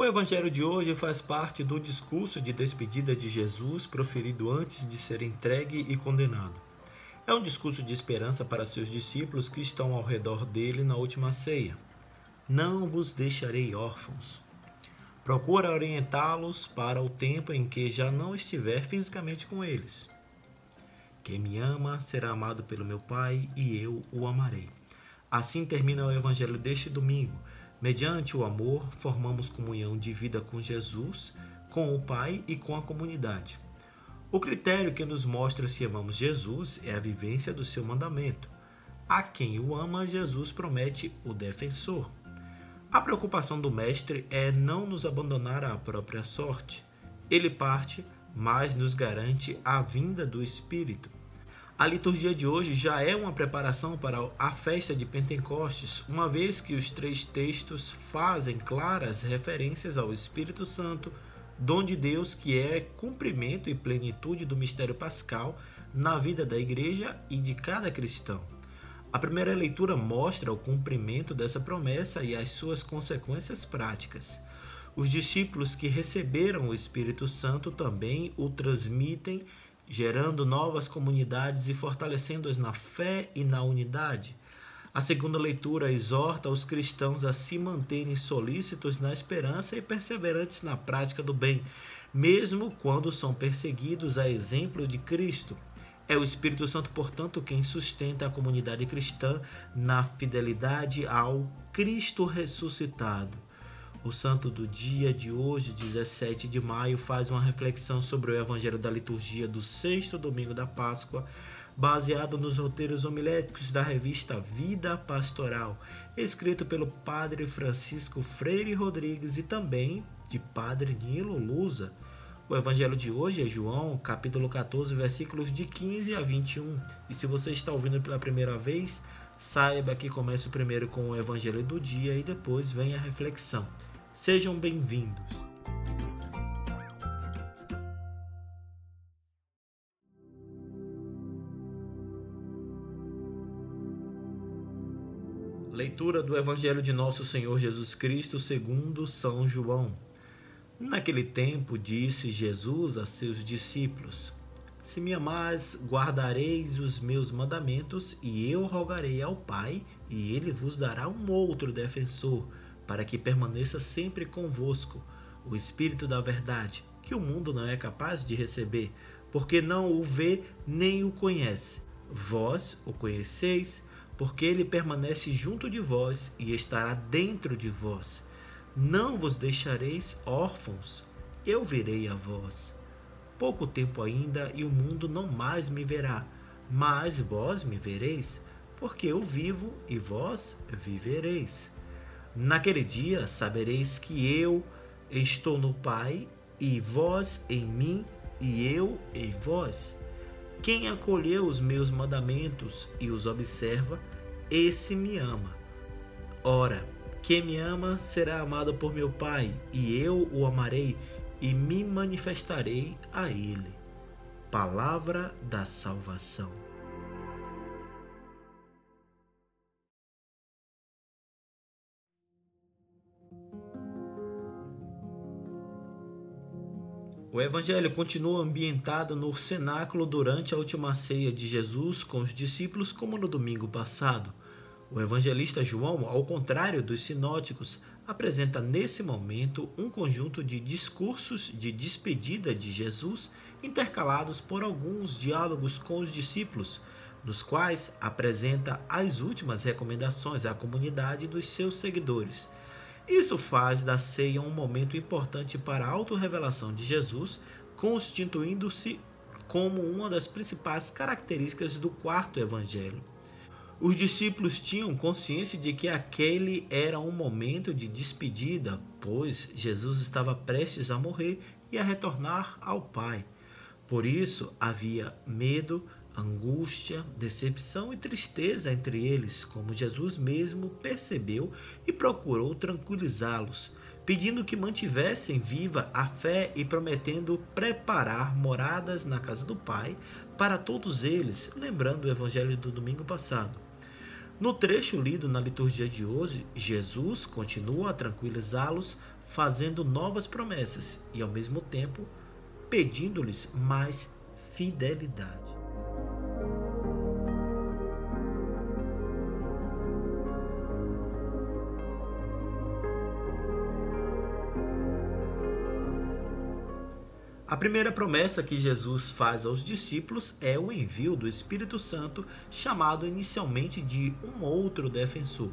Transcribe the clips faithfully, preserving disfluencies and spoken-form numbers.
O evangelho de hoje faz parte do discurso de despedida de Jesus proferido antes de ser entregue e condenado. É um discurso de esperança para seus discípulos que estão ao redor dele na última ceia. Não vos deixarei órfãos. Procura orientá-los para o tempo em que já não estiver fisicamente com eles. Quem me ama será amado pelo meu Pai e eu o amarei. Assim termina o evangelho deste domingo. Mediante o amor, formamos comunhão de vida com Jesus, com o Pai e com a comunidade. O critério que nos mostra se amamos Jesus é a vivência do seu mandamento. A quem o ama, Jesus promete o defensor. A preocupação do Mestre é não nos abandonar à própria sorte. Ele parte, mas nos garante a vinda do Espírito. A liturgia de hoje já é uma preparação para a festa de Pentecostes, uma vez que os três textos fazem claras referências ao Espírito Santo, dom de Deus que é cumprimento e plenitude do mistério pascal na vida da igreja e de cada cristão. A primeira leitura mostra o cumprimento dessa promessa e as suas consequências práticas. Os discípulos que receberam o Espírito Santo também o transmitem, gerando novas comunidades e fortalecendo-as na fé e na unidade. A segunda leitura exorta os cristãos a se manterem solícitos na esperança e perseverantes na prática do bem, mesmo quando são perseguidos a exemplo de Cristo. É o Espírito Santo, portanto, quem sustenta a comunidade cristã na fidelidade ao Cristo ressuscitado. O santo do dia de hoje, dezessete de maio, faz uma reflexão sobre o Evangelho da Liturgia do sexto domingo da Páscoa, baseado nos roteiros homiléticos da revista Vida Pastoral, escrito pelo padre Francisco Freire Rodrigues e também de padre Nilo Lusa. O evangelho de hoje é João, capítulo catorze, versículos de quinze a vinte e um. E se você está ouvindo pela primeira vez, saiba que começa primeiro com o evangelho do dia e depois vem a reflexão. Sejam bem-vindos! Leitura do Evangelho de Nosso Senhor Jesus Cristo segundo São João. Naquele tempo disse Jesus a seus discípulos: se me amais, guardareis os meus mandamentos, e eu rogarei ao Pai, e ele vos dará um outro defensor, para que permaneça sempre convosco, o Espírito da Verdade, que o mundo não é capaz de receber, porque não o vê nem o conhece. Vós o conheceis, porque ele permanece junto de vós e estará dentro de vós. Não vos deixareis órfãos, eu virei a vós. Pouco tempo ainda e o mundo não mais me verá, mas vós me vereis, porque eu vivo e vós vivereis. Naquele dia sabereis que eu estou no Pai, e vós em mim, e eu em vós. Quem acolheu os meus mandamentos e os observa, esse me ama. Ora, quem me ama será amado por meu Pai, e eu o amarei e me manifestarei a ele. Palavra da salvação. O evangelho continua ambientado no cenáculo durante a última ceia de Jesus com os discípulos, como no domingo passado. O evangelista João, ao contrário dos sinóticos, apresenta nesse momento um conjunto de discursos de despedida de Jesus, intercalados por alguns diálogos com os discípulos, nos quais apresenta as últimas recomendações à comunidade dos seus seguidores. Isso faz da ceia um momento importante para a autorrevelação de Jesus, constituindo-se como uma das principais características do quarto evangelho. Os discípulos tinham consciência de que aquele era um momento de despedida, pois Jesus estava prestes a morrer e a retornar ao Pai. Por isso, havia medo, angústia, decepção e tristeza entre eles, como Jesus mesmo percebeu e procurou tranquilizá-los, pedindo que mantivessem viva a fé e prometendo preparar moradas na casa do Pai para todos eles, lembrando o evangelho do domingo passado. No trecho lido na liturgia de hoje, Jesus continua a tranquilizá-los, fazendo novas promessas e, ao mesmo tempo, pedindo-lhes mais fidelidade. A primeira promessa que Jesus faz aos discípulos é o envio do Espírito Santo, chamado inicialmente de um outro defensor,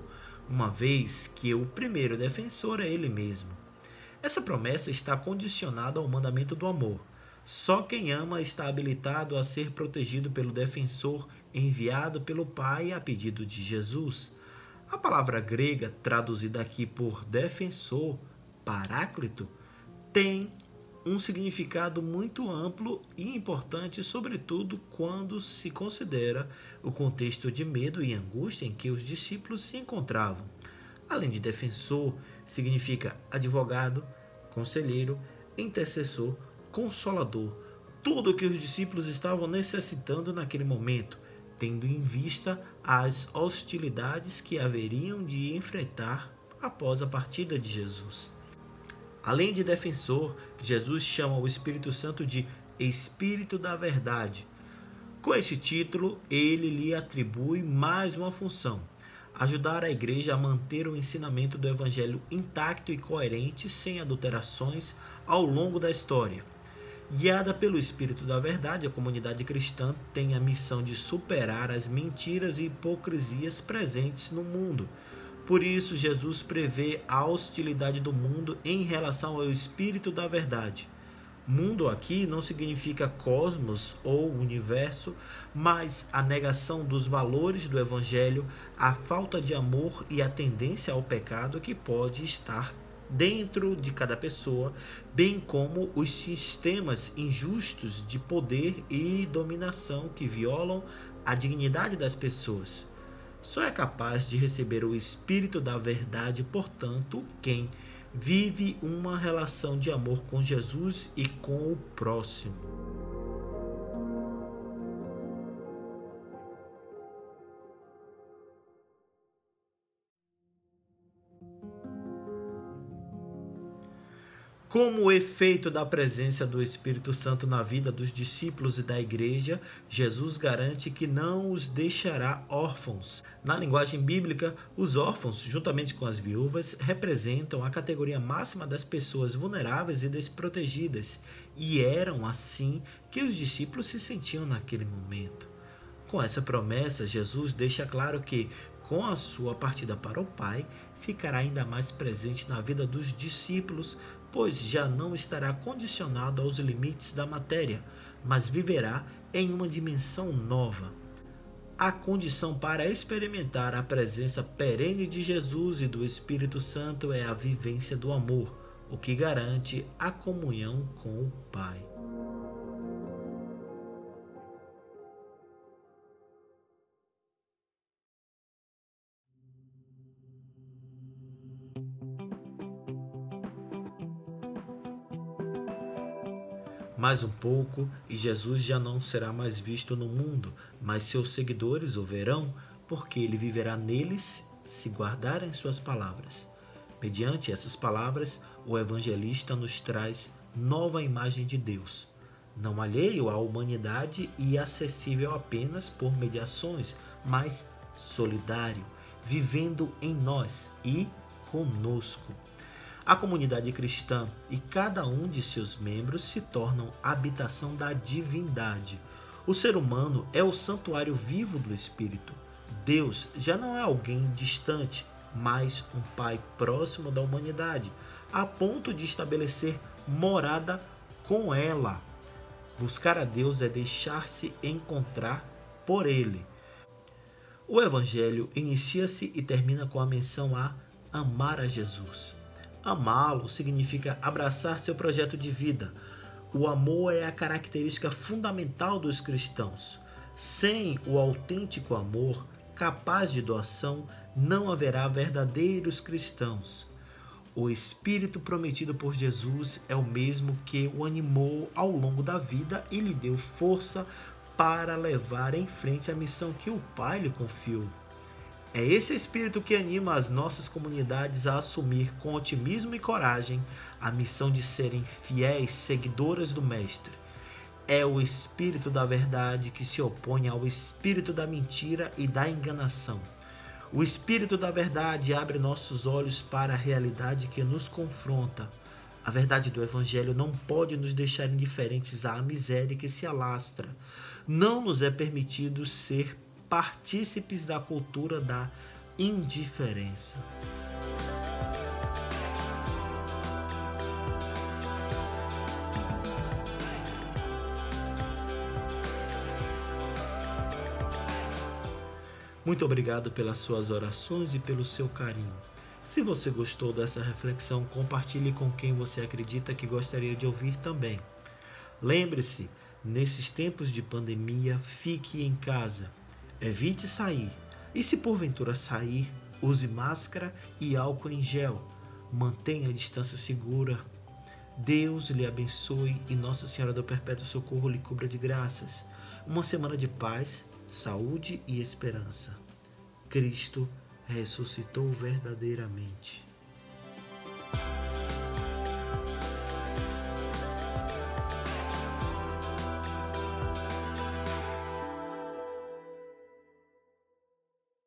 uma vez que o primeiro defensor é ele mesmo. Essa promessa está condicionada ao mandamento do amor. Só quem ama está habilitado a ser protegido pelo defensor enviado pelo Pai a pedido de Jesus. A palavra grega, traduzida aqui por defensor, paráclito, tem um significado muito amplo e importante, sobretudo quando se considera o contexto de medo e angústia em que os discípulos se encontravam. Além de defensor, significa advogado, conselheiro, intercessor, consolador, tudo o que os discípulos estavam necessitando naquele momento, tendo em vista as hostilidades que haveriam de enfrentar após a partida de Jesus. Além de defensor, Jesus chama o Espírito Santo de Espírito da Verdade. Com esse título, ele lhe atribui mais uma função: ajudar a igreja a manter o ensinamento do Evangelho intacto e coerente, sem adulterações, ao longo da história. Guiada pelo Espírito da Verdade, a comunidade cristã tem a missão de superar as mentiras e hipocrisias presentes no mundo. Por isso, Jesus prevê a hostilidade do mundo em relação ao Espírito da Verdade. Mundo aqui não significa cosmos ou universo, mas a negação dos valores do Evangelho, a falta de amor e a tendência ao pecado que pode estar dentro de cada pessoa, bem como os sistemas injustos de poder e dominação que violam a dignidade das pessoas. Só é capaz de receber o Espírito da Verdade, portanto, quem vive uma relação de amor com Jesus e com o próximo. Como efeito da presença do Espírito Santo na vida dos discípulos e da igreja, Jesus garante que não os deixará órfãos. Na linguagem bíblica, os órfãos, juntamente com as viúvas, representam a categoria máxima das pessoas vulneráveis e desprotegidas, e eram assim que os discípulos se sentiam naquele momento. Com essa promessa, Jesus deixa claro que, com a sua partida para o Pai, ficará ainda mais presente na vida dos discípulos, pois já não estará condicionado aos limites da matéria, mas viverá em uma dimensão nova. A condição para experimentar a presença perene de Jesus e do Espírito Santo é a vivência do amor, o que garante a comunhão com o Pai. Mais um pouco e Jesus já não será mais visto no mundo, mas seus seguidores o verão, porque ele viverá neles se guardarem suas palavras. Mediante essas palavras, o evangelista nos traz nova imagem de Deus, não alheio à humanidade e acessível apenas por mediações, mas solidário, vivendo em nós e conosco. A comunidade cristã e cada um de seus membros se tornam habitação da divindade. O ser humano é o santuário vivo do Espírito. Deus já não é alguém distante, mas um Pai próximo da humanidade, a ponto de estabelecer morada com ela. Buscar a Deus é deixar-se encontrar por Ele. O Evangelho inicia-se e termina com a menção a amar a Jesus. Amá-lo significa abraçar seu projeto de vida. O amor é a característica fundamental dos cristãos. Sem o autêntico amor, capaz de doação, não haverá verdadeiros cristãos. O Espírito prometido por Jesus é o mesmo que o animou ao longo da vida e lhe deu força para levar em frente a missão que o Pai lhe confiou. É esse espírito que anima as nossas comunidades a assumir com otimismo e coragem a missão de serem fiéis seguidoras do Mestre. É o espírito da verdade que se opõe ao espírito da mentira e da enganação. O espírito da verdade abre nossos olhos para a realidade que nos confronta. A verdade do Evangelho não pode nos deixar indiferentes à miséria que se alastra. Não nos é permitido ser partícipes da cultura da indiferença. Muito obrigado pelas suas orações e pelo seu carinho. Se você gostou dessa reflexão, compartilhe com quem você acredita que gostaria de ouvir também. Lembre-se, nesses tempos de pandemia, fique em casa. Evite sair. E se porventura sair, use máscara e álcool em gel. Mantenha a distância segura. Deus lhe abençoe e Nossa Senhora do Perpétuo Socorro lhe cubra de graças. Uma semana de paz, saúde e esperança. Cristo ressuscitou verdadeiramente.